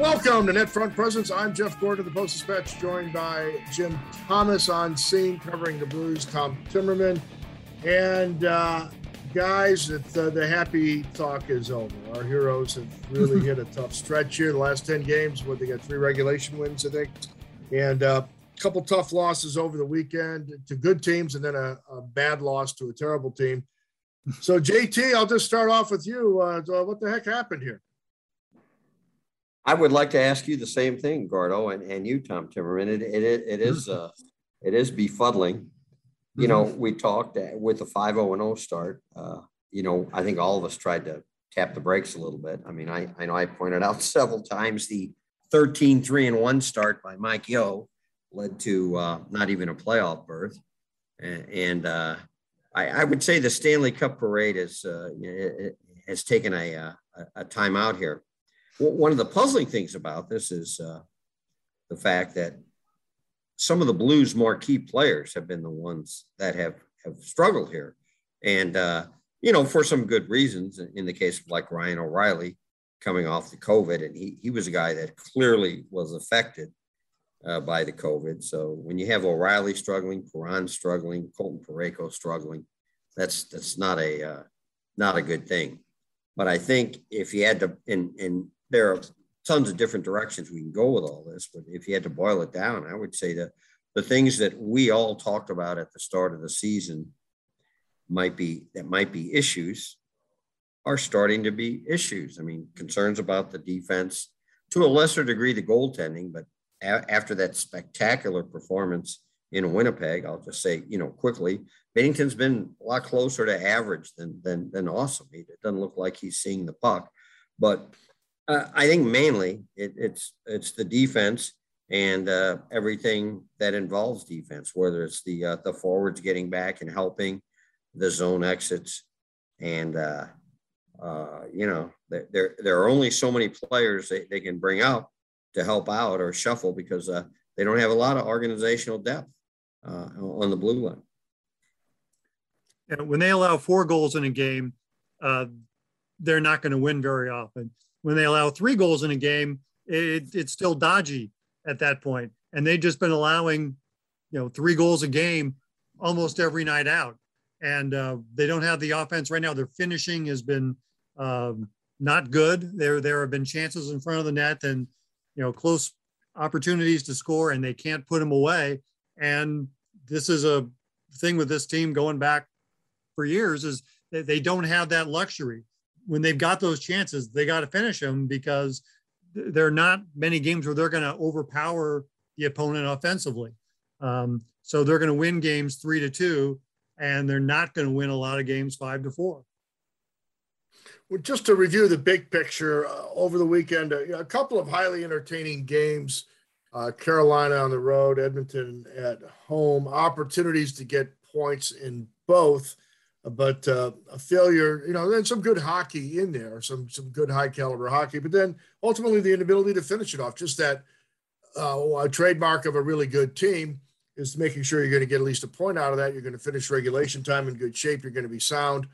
Welcome to NetFront Presence. I'm Jeff Gordon of the Post-Dispatch, joined by Jim Thomas on scene covering the Blues, Tom Timmerman. And guys, the happy talk is over. Our heroes have really hit a tough stretch here. The last 10 games, they got 3 regulation wins, I think, and a couple tough losses over the weekend to good teams, and then a bad loss to a terrible team. So, JT, I'll just start off with you. What the heck happened here? I would like to ask you the same thing, Gordo, and you, Tom Timmerman. It is befuddling. You know, we talked with a 5-0-0 start. You know, I think all of us tried to tap the brakes a little bit. I mean, I know I pointed out several times the 13-3-1 start by Mike Yeo led to not even a playoff berth. And I would say the Stanley Cup parade has taken a time out here. One of the puzzling things about this is the fact that some of the Blues' more key players have been the ones that have struggled here. And, you know, for some good reasons, in the case of like Ryan O'Reilly coming off the COVID, and he was a guy that clearly was affected by the COVID. So when you have O'Reilly struggling, Perron struggling, Colton Parayko struggling, that's not a good thing. But I think if you had to, and there are tons of different directions we can go with all this, but if you had to boil it down, I would say that the things that we all talked about at the start of the season might be issues are starting to be issues. I mean, concerns about the defense, to a lesser degree, the goaltending, but after that spectacular performance in Winnipeg, I'll just say, you know, quickly, Binnington's been a lot closer to average than awesome. It doesn't look like he's seeing the puck, but I think mainly it's the defense and everything that involves defense, whether it's the forwards getting back and helping, the zone exits, and you know, there are only so many players they can bring out to help out or shuffle because they don't have a lot of organizational depth on the blue line. And when they allow 4 goals in a game, they're not going to win very often. When they allow 3 goals in a game, it's still dodgy at that point. And they've just been allowing, you know, 3 goals a game almost every night out. And they don't have the offense right now. Their finishing has been not good. There have been chances in front of the net and, you know, close opportunities to score, and they can't put them away. And this is a thing with this team going back for years, is that they don't have that luxury. When they've got those chances, they got to finish them because there are not many games where they're going to overpower the opponent offensively. So they're going to win games 3-2, and they're not going to win a lot of games 5-4. Well, just to review the big picture over the weekend, a couple of highly entertaining games, Carolina on the road, Edmonton at home, opportunities to get points in both. But a failure, you know, and some good hockey in there, some good high caliber hockey, but then ultimately the inability to finish it off. Just that a trademark of a really good team is making sure you're going to get at least a point out of that. You're going to finish regulation time in good shape. You're going to be sound.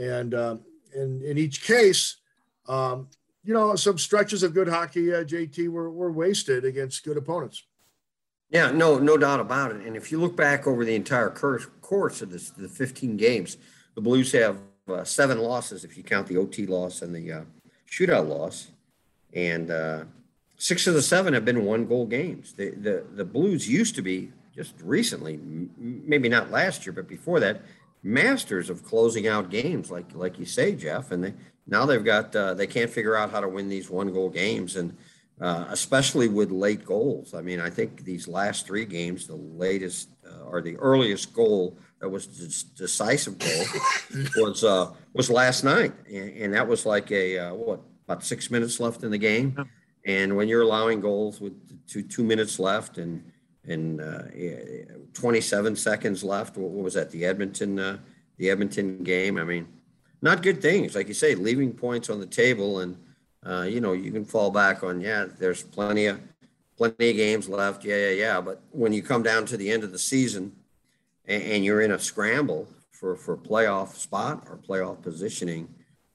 And in each case, you know, some stretches of good hockey, JT, were wasted against good opponents. Yeah, no doubt about it. And if you look back over the entire course of the 15 games, the Blues have 7 losses if you count the OT loss and the shootout loss. And 6 of the 7 have been 1-goal games. The Blues used to be, just recently, maybe not last year, but before that, masters of closing out games, like you say, Jeff. And now they've got they can't figure out how to win these 1-goal games. And especially with late goals. I mean, I think these last 3 games, the latest or the earliest goal that was decisive goal was last night. And that was like about 6 minutes left in the game. And when you're allowing goals with 2 minutes left and 27 seconds left, what was that? The Edmonton game. I mean, not good things. Like you say, leaving points on the table, and you know, you can fall back on, there's plenty of games left. But when you come down to the end of the season and you're in a scramble for a playoff spot or playoff positioning,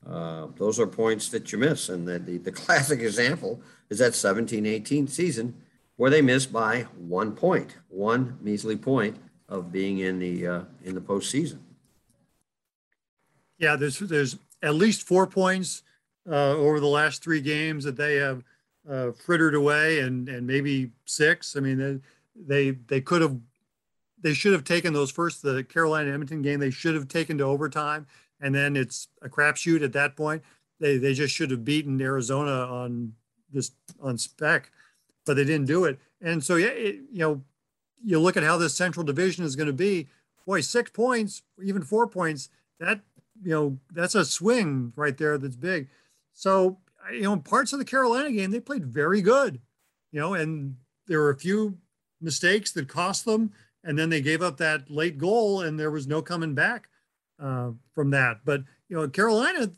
Those are points that you miss. And the classic example is that 17-18 season where they missed by 1 point, one measly point of being in the postseason. Yeah, there's at least 4 points over the last three games that they have frittered away, and maybe six. I mean, they could have, they should have taken those first, the Carolina Edmonton game, they should have taken to overtime. And then it's a crapshoot at that point. They just should have beaten Arizona on this, on spec, but they didn't do it. And so, yeah, you know, you look at how this Central Division is going to be, boy, 6 points, even 4 points, that, you know, that's a swing right there. That's big. So, you know, parts of the Carolina game, they played very good, you know, and there were a few mistakes that cost them. And then they gave up that late goal and there was no coming back from that. But, you know, Carolina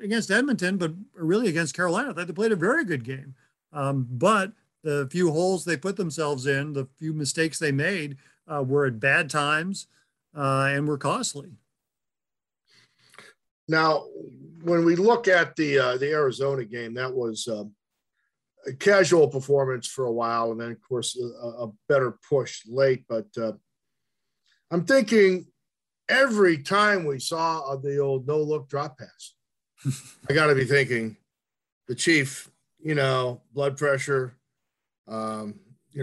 against Edmonton, but really against Carolina, they played a very good game. But the few holes they put themselves in, the few mistakes they made were at bad times and were costly. Now, when we look at the Arizona game, that was a casual performance for a while, and then, of course, a better push late. But I'm thinking every time we saw the old no-look drop pass, I got to be thinking the Chief, you know, blood pressure, you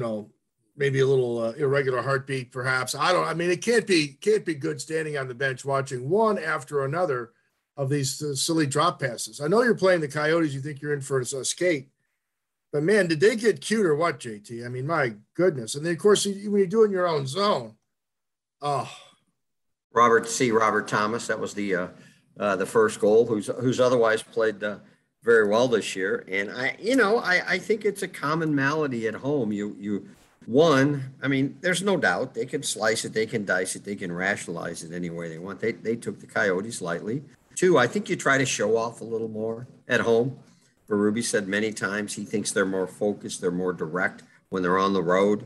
know, maybe a little irregular heartbeat perhaps. I mean, it can't be good standing on the bench watching one after another of these silly drop passes. I know you're playing the Coyotes. You think you're in for a skate, but man, did they get cute or what, JT? I mean, my goodness. And then of course, when you do it in your own zone, oh, Robert Thomas. That was the first goal. Who's otherwise played very well this year. And I think it's a common malady at home. I mean, there's no doubt they can slice it, they can dice it, they can rationalize it any way they want. They took the Coyotes lightly. Two, I think you try to show off a little more at home. Berube said many times he thinks they're more focused, they're more direct when they're on the road,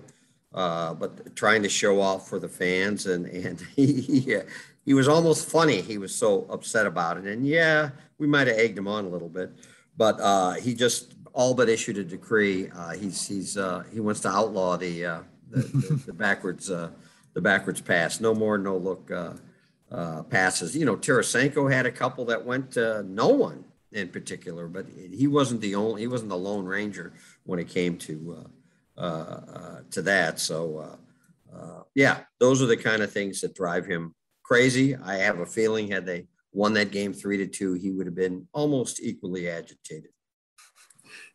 but trying to show off for the fans. And he was almost funny. He was so upset about it. And, yeah, we might have egged him on a little bit, but he just all but issued a decree. He wants to outlaw the backwards pass. No more no-look passes. You know, Tarasenko had a couple that went to no one in particular, but he wasn't the Lone Ranger when it came to that. So, yeah, those are the kind of things that drive him crazy. I have a feeling had they won that game 3-2, he would have been almost equally agitated.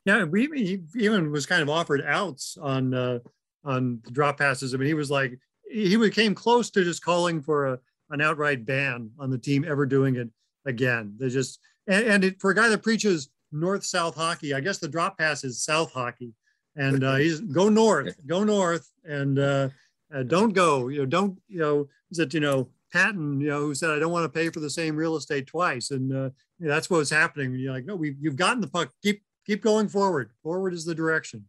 Yeah, he even was kind of offered outs on the drop passes. I mean, he came close to just calling for an outright ban on the team ever doing it again. They just for a guy that preaches north-south hockey, I guess the drop pass is south hockey, and he's go north, and don't go. You know, don't you know? Is it you know? Patton, you know, who said, I don't want to pay for the same real estate twice. And you know, that's what was happening. You're like, no, you've gotten the puck. Keep going forward. Forward is the direction.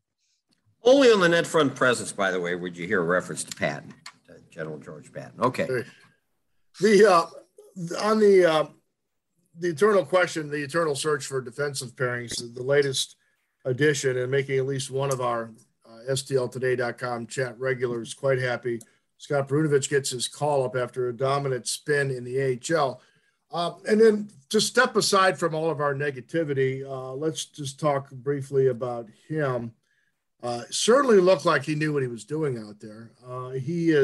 Only on the net front presence, by the way, would you hear a reference to Patton, to General George Patton. Okay. The eternal question, the eternal search for defensive pairings, the latest edition, and making at least one of our STLtoday.com chat regulars quite happy, Scott Perunovich gets his call up after a dominant spin in the AHL. And then to step aside from all of our negativity, let's just talk briefly about him. Certainly looked like he knew what he was doing out there. He's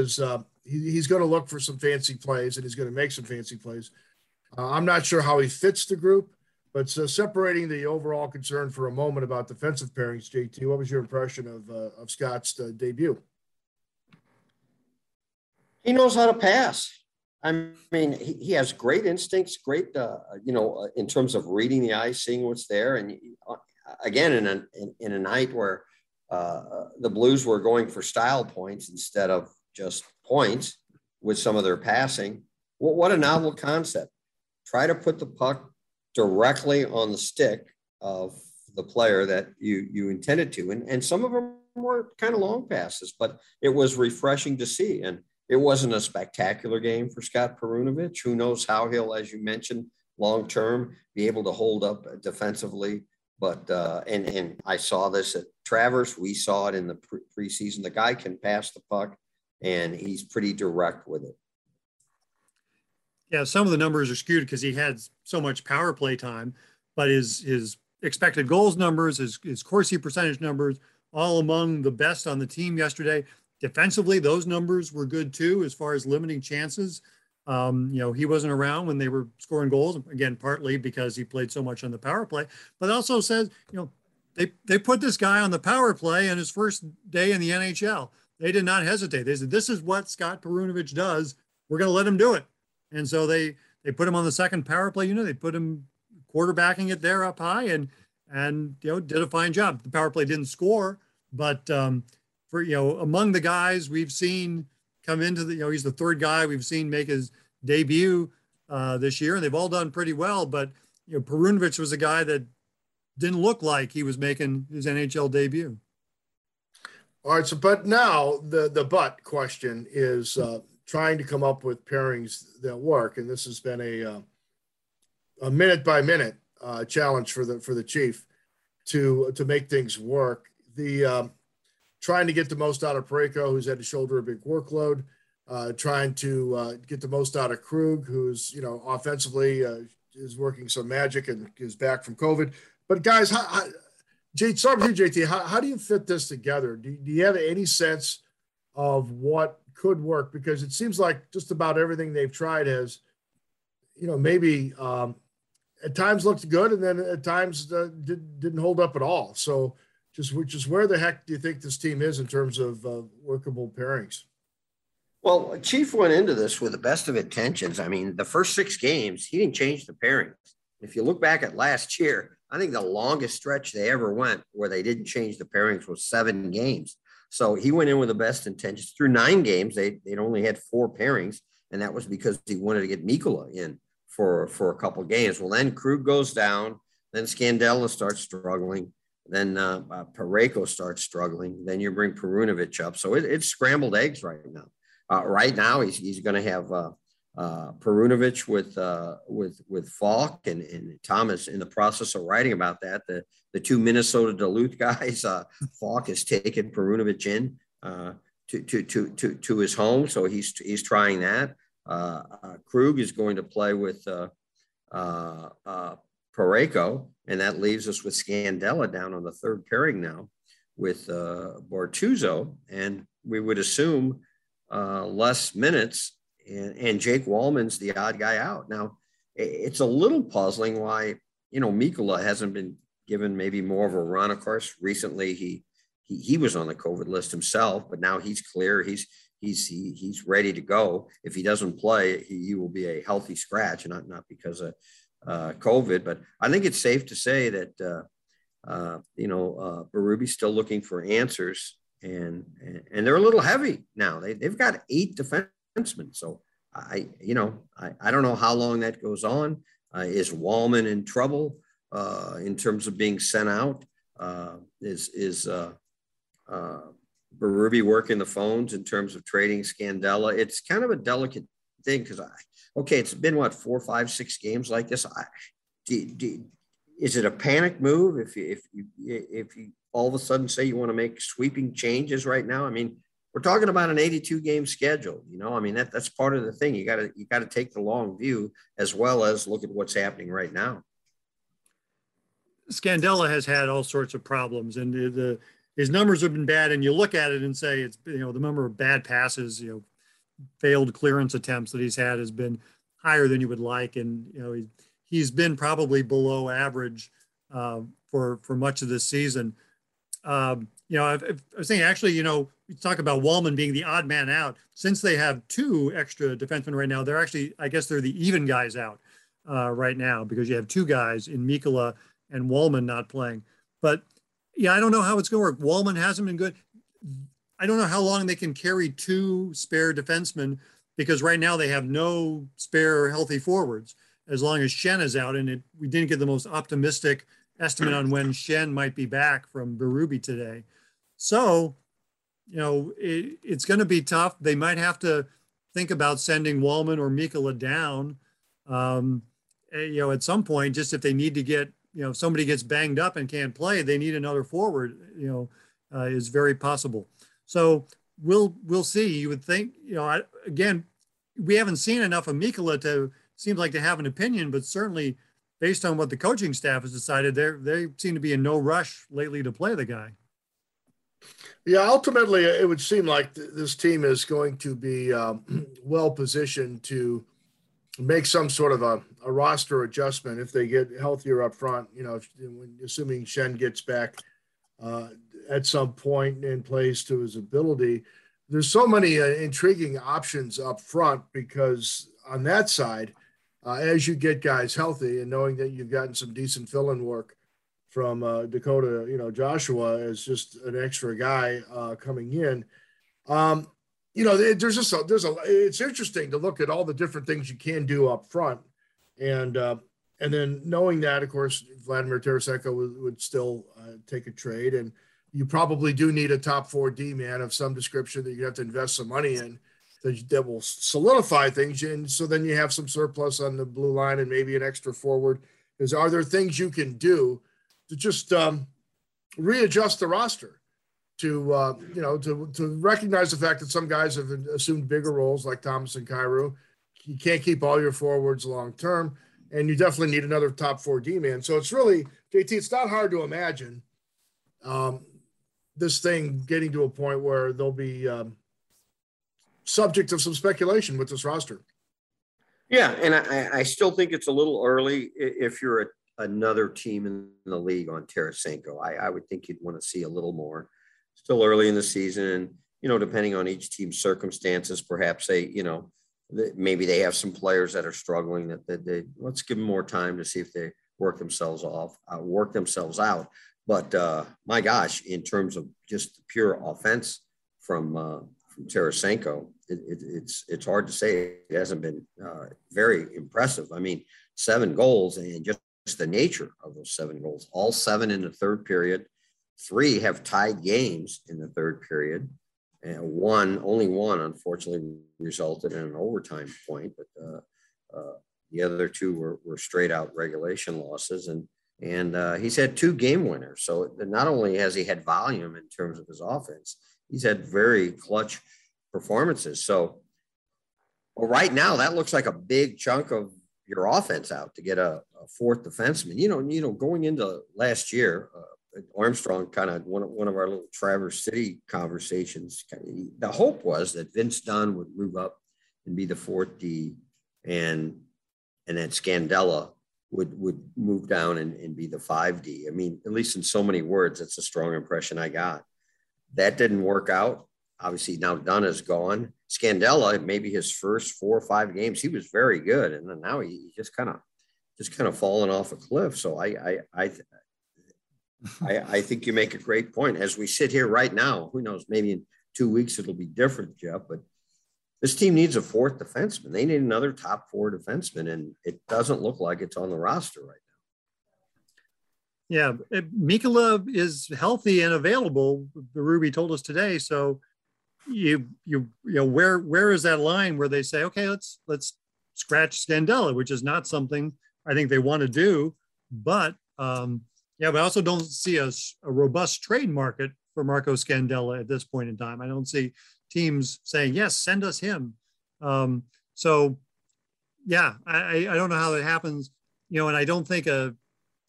going to look for some fancy plays, and he's going to make some fancy plays. I'm not sure how he fits the group, but so separating the overall concern for a moment about defensive pairings, JT, what was your impression of Scott's debut? He knows how to pass. I mean, he has great instincts, great, in terms of reading the ice, seeing what's there. And again, in a night where the Blues were going for style points instead of just points with some of their passing, what a novel concept. Try to put the puck directly on the stick of the player that you intended to. And some of them were kind of long passes, but it was refreshing to see. And it wasn't a spectacular game for Scott Perunovich. Who knows how he'll, as you mentioned, long-term, be able to hold up defensively. But, and I saw this at Traverse. We saw it in the preseason. The guy can pass the puck, and he's pretty direct with it. Yeah, some of the numbers are skewed because he had so much power play time, but his expected goals numbers, his Corsi percentage numbers, all among the best on the team yesterday. Defensively, those numbers were good too, as far as limiting chances. You know, he wasn't around when they were scoring goals, again, partly because he played so much on the power play, but also says, you know, they put this guy on the power play on his first day in the NHL. They did not hesitate. They said, this is what Scott Perunovich does. We're going to let him do it. And so they put him on the second power play unit. They put him quarterbacking it there up high, and you know, did a fine job. The power play didn't score, but for, you know, among the guys we've seen come into the, you know, he's the third guy we've seen make his debut this year, and they've all done pretty well. But, you know, Perunovich was a guy that didn't look like he was making his NHL debut. All right. So, but now the but question is, trying to come up with pairings that work. And this has been a minute by minute challenge for the Chief to make things work. The trying to get the most out of Parayko, who's had to shoulder a big workload, trying to get the most out of Krug, who's, you know, offensively is working some magic and is back from COVID. But guys, JT, how do you fit this together? Do you have any sense of what could work? Because it seems like just about everything they've tried has, you know, maybe at times looked good, and then at times didn't hold up at all. So just where the heck do you think this team is in terms of workable pairings? Well, Chief went into this with the best of intentions. I mean, the first six games, he didn't change the pairings. If you look back at last year, I think the longest stretch they ever went where they didn't change the pairings was 7 games. So he went in with the best intentions. Through 9 games, they'd only had 4 pairings, and that was because he wanted to get Mikula in for a couple of games. Well, then Krug goes down, then Scandella starts struggling, then Parayko starts struggling, then you bring Perunovich up. So it's scrambled eggs right now. Right now, he's going to have Perunovich with Falk and Thomas. In the process of writing about that, the two Minnesota Duluth guys, Falk has taken Perunovich in to his home, so he's trying that. Krug is going to play with Parayko, and that leaves us with Scandella down on the third pairing now with Bortuzzo, and we would assume less minutes. And Jake Wallman's the odd guy out. Now, it's a little puzzling why, you know, Mikula hasn't been given maybe more of a run. Of course, recently he was on the COVID list himself, but now he's clear. He's ready to go. If he doesn't play, he will be a healthy scratch, not because of COVID. But I think it's safe to say that Berube's still looking for answers, and they're a little heavy now. They've got 8 defense. So I don't know how long that goes on. Is Wallman in trouble in terms of being sent out? Is Berube working the phones in terms of trading Scandella? It's kind of a delicate thing because it's been what, 4, 5, 6 games like this. Is it a panic move if you all of a sudden say you want to make sweeping changes right now? I mean, we're talking about an 82 game schedule, you know. I mean, that's part of the thing. You got to take the long view as well as look at what's happening right now. Scandella has had all sorts of problems, and his numbers have been bad. And you look at it and say it's, you know, the number of bad passes, you know, failed clearance attempts that he's had has been higher than you would like, and you know he's been probably below average for much of this season. You know, I was thinking actually, you know, we talk about Wallman being the odd man out. Since they have 2 extra defensemen right now, they're actually, I guess they're the even guys out right now, because you have 2 guys in Mikula and Wallman not playing. But yeah, I don't know how it's going to work. Wallman hasn't been good. I don't know how long they can carry 2 spare defensemen, because right now they have no spare healthy forwards as long as Shen is out. And we didn't get the most optimistic estimate on when Shen might be back from Berube today. So, you know, it's going to be tough. They might have to think about sending Wallman or Mikula down you know, at some point, just if they need to get, you know, if somebody gets banged up and can't play, they need another forward, you know, is very possible. So we'll see. You would think, you know, again, we haven't seen enough of Mikula to seem like to have an opinion, but certainly based on what the coaching staff has decided, they seem to be in no rush lately to play the guy. Yeah, ultimately, it would seem like this team is going to be well positioned to make some sort of a roster adjustment if they get healthier up front. You know, assuming Shen gets back at some point and plays to his ability. There's so many intriguing options up front, because on that side, as you get guys healthy and knowing that you've gotten some decent fill-in work from Dakota, you know, Joshua is just an extra guy coming in. You know, it's interesting to look at all the different things you can do up front. And then knowing that, of course, Vladimir Tarasenko would still take a trade. And you probably do need a top four D man of some description that you have to invest some money in that will solidify things. And so then you have some surplus on the blue line and maybe an extra forward. Are there things you can do to just readjust the roster to, you know, to recognize the fact that some guys have assumed bigger roles like Thomas and Cairo. You can't keep all your forwards long-term, and you definitely need another top four D man. So it's really, JT, it's not hard to imagine this thing getting to a point where they'll be subject of some speculation with this roster. Yeah. And I still think it's a little early if you're another team in the league on Tarasenko. I would think you'd want to see a little more. Still early in the season, and, you know, depending on each team's circumstances, perhaps they, you know, maybe they have some players that are struggling that they, let's give them more time to see if they work themselves out. But my gosh, in terms of just pure offense from Tarasenko, it's hard to say. It hasn't been very impressive. I mean, 7 goals, and just the nature of those 7 goals, all 7 in the third period, 3 have tied games in the third period, and only one unfortunately resulted in an overtime point, but the other 2 were straight out regulation losses, and he's had 2 game winners. So not only has he had volume in terms of his offense, he's had very clutch performances. So right now that looks like a big chunk of your offense out to get a 4th defenseman. You know, going into last year, Armstrong kind of one of our little Traverse City conversations. The hope was that Vince Dunn would move up and be the 4th D, and that Scandella would move down and be the 5 D. I mean, at least in so many words, that's a strong impression I got. That didn't work out. Obviously, now Dunn is gone. Scandella, maybe his first 4 or 5 games, he was very good, and then now he just kind of fallen off a cliff. So I think you make a great point. As we sit here right now, who knows? Maybe in 2 weeks it'll be different, Jeff. But this team needs a 4th defenseman. They need another top 4 defenseman, and it doesn't look like it's on the roster right now. Yeah, Mikula is healthy and available. Berube told us today, so. You know, where is that line where they say, okay, let's scratch Scandella, which is not something I think they want to do, but I also don't see a robust trade market for Marco Scandella at this point in time. I don't see teams saying, yes, send us him. I don't know how that happens, you know, and I don't think a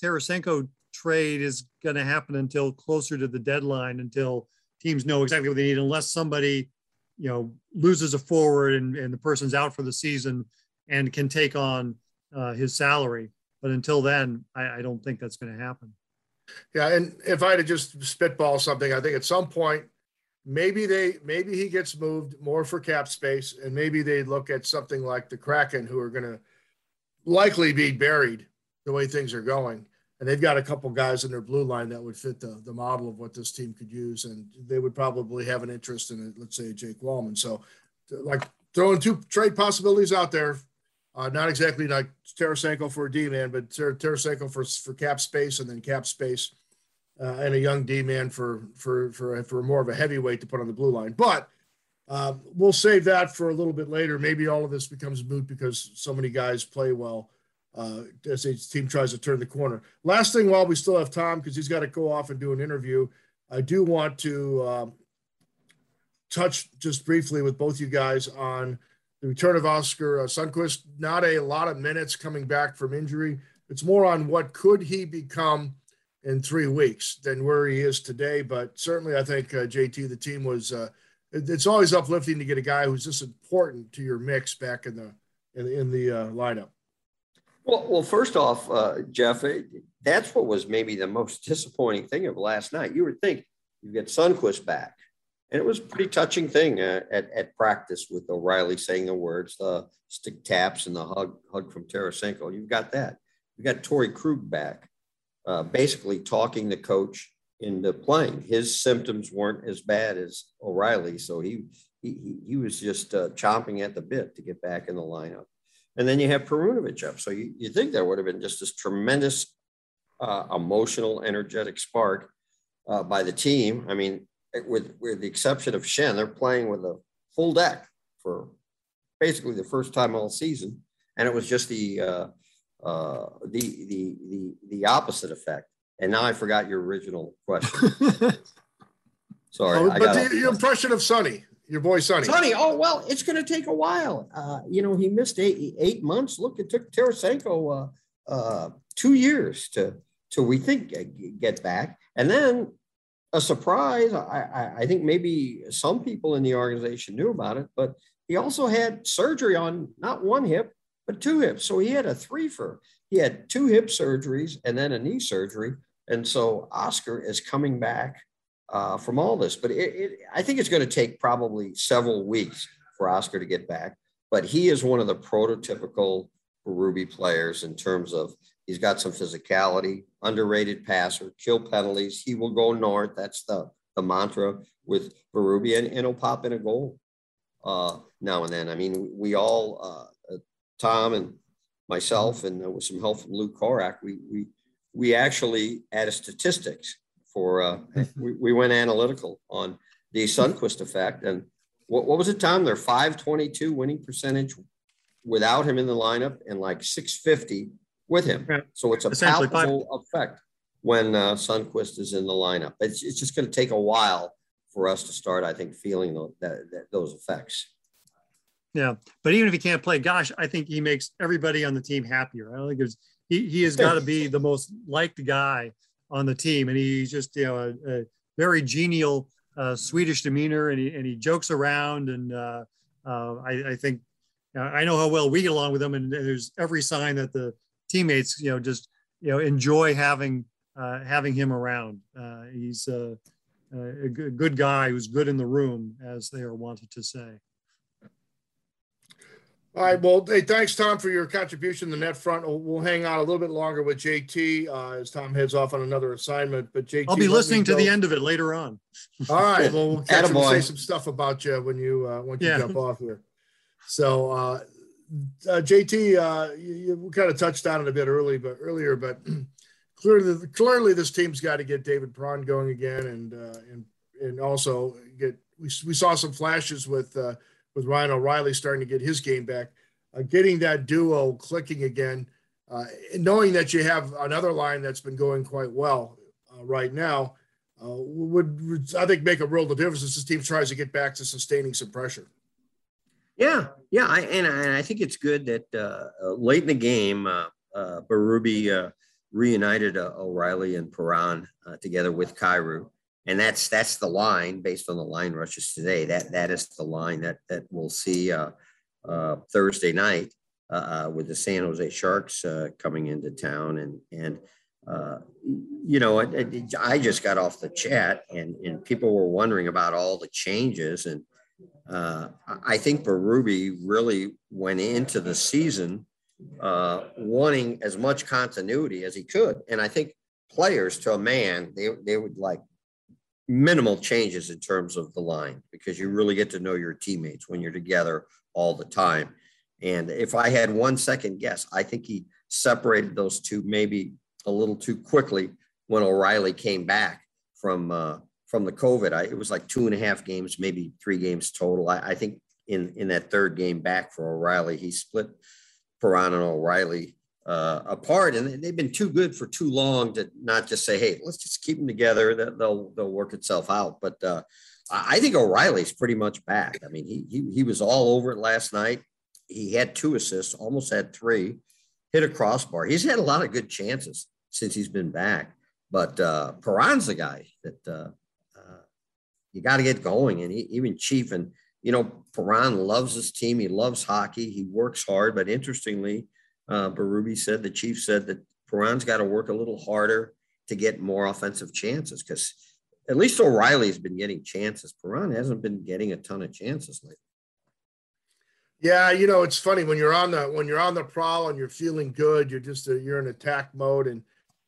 Tarasenko trade is going to happen until closer to the deadline, until teams know exactly what they need, unless somebody, you know, loses a forward and the person's out for the season and can take on his salary. But until then, I don't think that's going to happen. Yeah, and if I had to just spitball something, I think at some point, maybe he gets moved more for cap space, and maybe they look at something like the Kraken, who are going to likely be buried the way things are going. And they've got a couple guys in their blue line that would fit the model of what this team could use. And they would probably have an interest in, let's say, Jake Wallman. So, like, throwing 2 trade possibilities out there, not exactly like Tarasenko for a D-man, but Tarasenko for cap space, and then cap space and a young D-man for more of a heavyweight to put on the blue line. But we'll save that for a little bit later. Maybe all of this becomes moot because so many guys play well as his team tries to turn the corner. Last thing, while we still have Tom, because he's got to go off and do an interview, I do want to touch just briefly with both you guys on the return of Oscar Sundquist. Not a lot of minutes coming back from injury. It's more on what could he become in 3 weeks than where he is today. But certainly I think, JT, the team was it's always uplifting to get a guy who's this important to your mix back in the lineup. Well, first off, Jeff, that's what was maybe the most disappointing thing of last night. You would think you get Sundquist back, and it was a pretty touching thing at practice with O'Reilly saying the words, the stick taps and the hug from Tarasenko. You've got that. You got Torrey Krug back, basically talking the coach into playing. His symptoms weren't as bad as O'Reilly, so he was just chomping at the bit to get back in the lineup. And then you have Perunovich up. So you think there would have been just this tremendous emotional, energetic spark by the team. I mean, with the exception of Shen, they're playing with a full deck for basically the first time all season. And it was just the opposite effect. And now I forgot your original question. Sorry. Oh, but your impression of Sonny. Your boy Sonny. Sonny, oh, well, it's going to take a while. He missed eight months. Look, it took Tarasenko 2 years to we think, get back. And then a surprise, I think maybe some people in the organization knew about it, but he also had surgery on not one hip, but two hips. So he had a threefer. He had two hip surgeries and then a knee surgery. And so Oscar is coming back from all this, but I think it's going to take probably several weeks for Oscar to get back, but he is one of the prototypical Berube players in terms of he's got some physicality, underrated passer, kill penalties. He will go north. That's the mantra with Berube, and he'll pop in a goal now and then. I mean, we all, Tom and myself, and with some help from Luke Korak, we actually added statistics for we went analytical on the Sundquist effect. And what was it, Tom? Their 522 winning percentage without him in the lineup and like 650 with him. Yeah. So it's a powerful effect when Sundquist is in the lineup. It's just going to take a while for us to start, I think, feeling those effects. Yeah. But even if he can't play, gosh, I think he makes everybody on the team happier. I don't think he has got to be the most liked guy on the team. And he's just, a very genial Swedish demeanor, and he jokes around. And I think, I know how well we get along with him, and there's every sign that the teammates, enjoy having him around. He's a good guy who's good in the room, as they are wanted to say. All right. Well, hey, thanks, Tom, for your contribution to the net front. We'll hang out a little bit longer with JT as Tom heads off on another assignment. But JT, I'll be listening to the end of it later on. All right. Well, we'll catch and say some stuff about you when you jump off here. So, JT, you kind of touched on it a bit earlier, but clearly this team's got to get David Perron going again, and also we saw some flashes with Ryan O'Reilly starting to get his game back, getting that duo clicking again, knowing that you have another line that's been going quite well right now, would, I think, make a world of difference as this team tries to get back to sustaining some pressure. Yeah, yeah, I think it's good that late in the game, Berube reunited O'Reilly and Perron together with Cairo. And that's the line based on the line rushes today. That is the line that we'll see Thursday night with the San Jose Sharks coming into town. I just got off the chat and people were wondering about all the changes. And I think Berube really went into the season wanting as much continuity as he could. And I think players to a man, they would like minimal changes in terms of the line, because you really get to know your teammates when you're together all the time. And if I had one second guess, I think he separated those two maybe a little too quickly when O'Reilly came back from the COVID. It was like 2.5 games, maybe 3 games total. I think in that third game back for O'Reilly, he split Perron and O'Reilly apart, and they've been too good for too long to not just say, hey, let's just keep them together, that they'll work itself out. But I think O'Reilly's pretty much back. I mean, he was all over it last night. He had 2 assists, almost had 3, hit a crossbar. He's had a lot of good chances since he's been back, but Perron's the guy that you got to get going. And even Chief, and you know, Perron loves his team. He loves hockey. He works hard, but interestingly, Berube said, the Chief said, that Perron's got to work a little harder to get more offensive chances, because at least O'Reilly's been getting chances. Perron hasn't been getting a ton of chances lately. Yeah, you know, it's funny when you're on the prowl and you're feeling good, you're in attack mode, and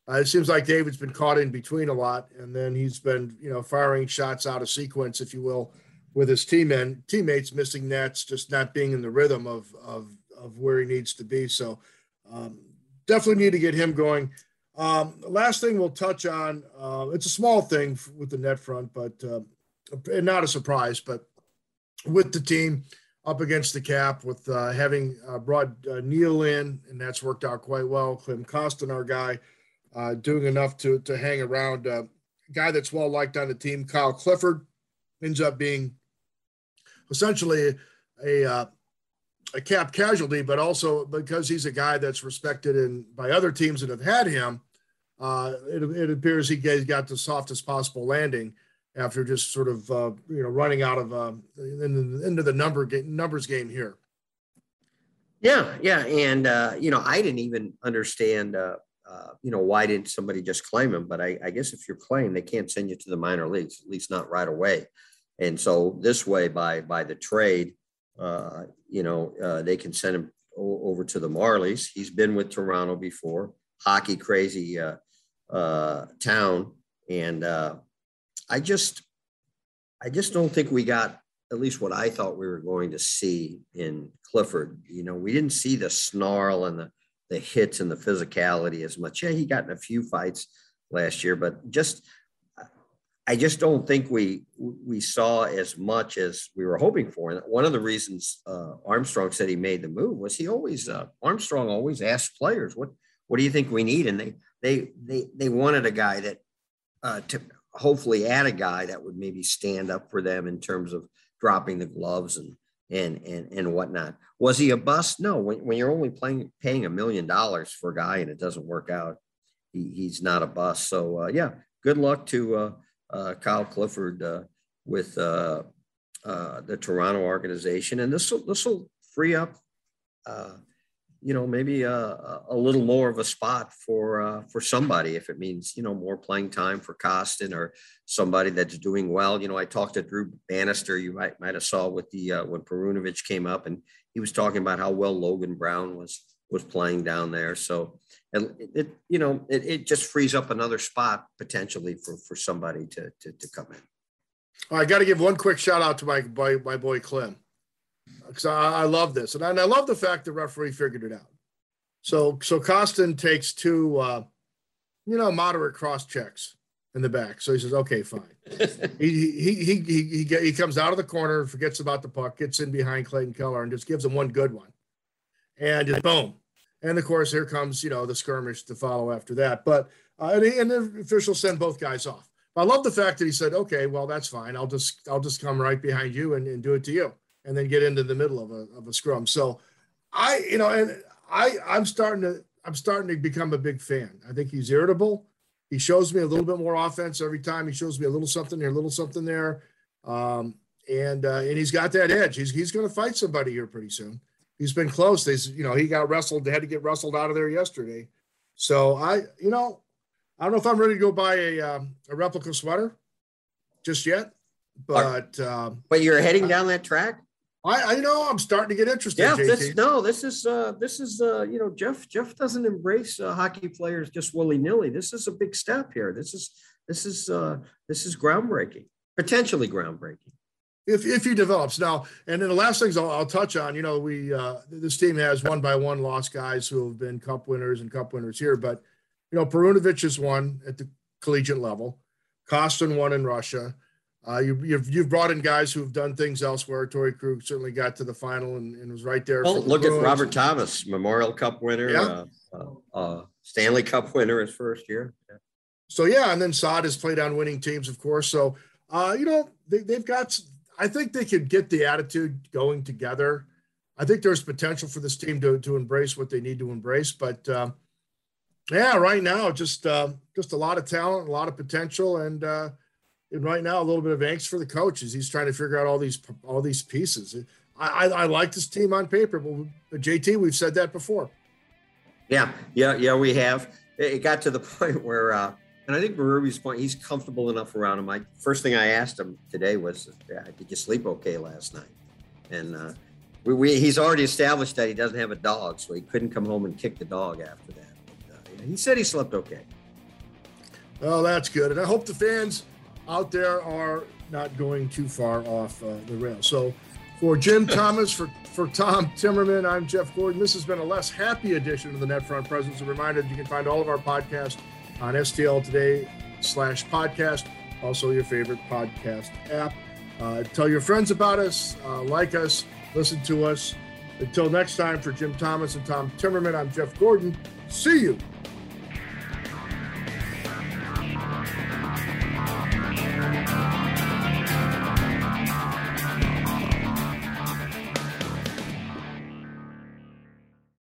it seems like David's been caught in between a lot, and then he's been, you know, firing shots out of sequence, if you will, with his teammates missing nets, just not being in the rhythm of where he needs to be. So definitely need to get him going. Last thing we'll touch on, it's a small thing with the net front, but not a surprise, but with the team up against the cap with having brought Neil in, and that's worked out quite well. Klim Kostin, our guy, doing enough to hang around. Guy that's well-liked on the team, Kyle Clifford, ends up being essentially a cap casualty, but also because he's a guy that's respected by other teams that have had him, it appears he got the softest possible landing after just sort of, running out of into the numbers game here. Yeah. And, I didn't even understand, why didn't somebody just claim him? But I guess if you're claimed, they can't send you to the minor leagues, at least not right away. And so this way, by the trade, they can send him over to the Marlies. He's been with Toronto before, hockey crazy town, and I just don't think we got at least what I thought we were going to see in Clifford. You know, we didn't see the snarl and the hits and the physicality as much. Yeah, he got in a few fights last year, but I just don't think we saw as much as we were hoping for. And one of the reasons Armstrong said he made the move was Armstrong always asked players, what do you think we need? And they wanted a guy that to hopefully add a guy that would maybe stand up for them in terms of dropping the gloves and whatnot. Was he a bust? No. When you're only paying $1 million for a guy and it doesn't work out, he's not a bust. So good luck to Kyle Clifford with the Toronto organization, and this will free up, maybe a little more of a spot for somebody, if it means more playing time for Kostin or somebody that's doing well. You know, I talked to Drew Bannister. You might have saw with the when Perunovich came up, and he was talking about how well Logan Brown was playing down there. So. And it just frees up another spot potentially for somebody to come in. All right, I got to give one quick shout out to my boy Klim, because I love this, and I love the fact the referee figured it out. So Kostin takes 2, moderate cross checks in the back. So he says, okay, fine. he comes out of the corner, forgets about the puck, gets in behind Clayton Keller, and just gives him one good one, and just boom. And, of course, here comes, the skirmish to follow after that. But and the officials send both guys off. But I love the fact that he said, okay, well, that's fine. I'll just come right behind you and do it to you, and then get into the middle of a scrum. So I'm starting to become a big fan. I think he's irritable. He shows me a little bit more offense every time. He shows me a little something here, a little something there. And he's got that edge. He's going to fight somebody here pretty soon. He's been close. He got wrestled. They had to get wrestled out of there yesterday. So I don't know if I'm ready to go buy a replica sweater just yet, but you're heading down that track. I know I'm starting to get interested. Yeah, JT. This is Jeff doesn't embrace hockey players just willy-nilly. This is a big step here. This is groundbreaking, potentially groundbreaking. If he develops now. And then the last things I'll touch on, this team has one-by-one lost guys who have been cup winners here, but, Perunovich has won at the collegiate level. Kostin won in Russia. You've brought in guys who've done things elsewhere. Torrey Krug certainly got to the final and was right there. Well, look at Robert Thomas, Memorial Cup winner, yeah. Stanley Cup winner his first year. Yeah. So, yeah, and then Saad has played on winning teams, of course. So, you know, they've got – I think they could get the attitude going together. I think there's potential for this team to embrace what they need to embrace. But, yeah, right now, just a lot of talent, a lot of potential, and right now, a little bit of angst for the coaches. He's trying to figure out all these pieces. I like this team on paper, but JT, we've said that before. Yeah, we have. It got to the point where, and I think Berube's point, he's comfortable enough around him. First thing I asked him today was, did you sleep okay last night? And he's already established that he doesn't have a dog, so he couldn't come home and kick the dog after that. But, he said he slept okay. Well, that's good. And I hope the fans out there are not going too far off the rail. So for Jim Thomas, for Tom Timmerman, I'm Jeff Gordon. This has been a less happy edition of the NetFront Presence. A reminder that you can find all of our podcasts on STL Today/podcast, also your favorite podcast app. Tell your friends about us, like us, listen to us. Until next time, for Jim Thomas and Tom Timmerman, I'm Jeff Gordon. See you.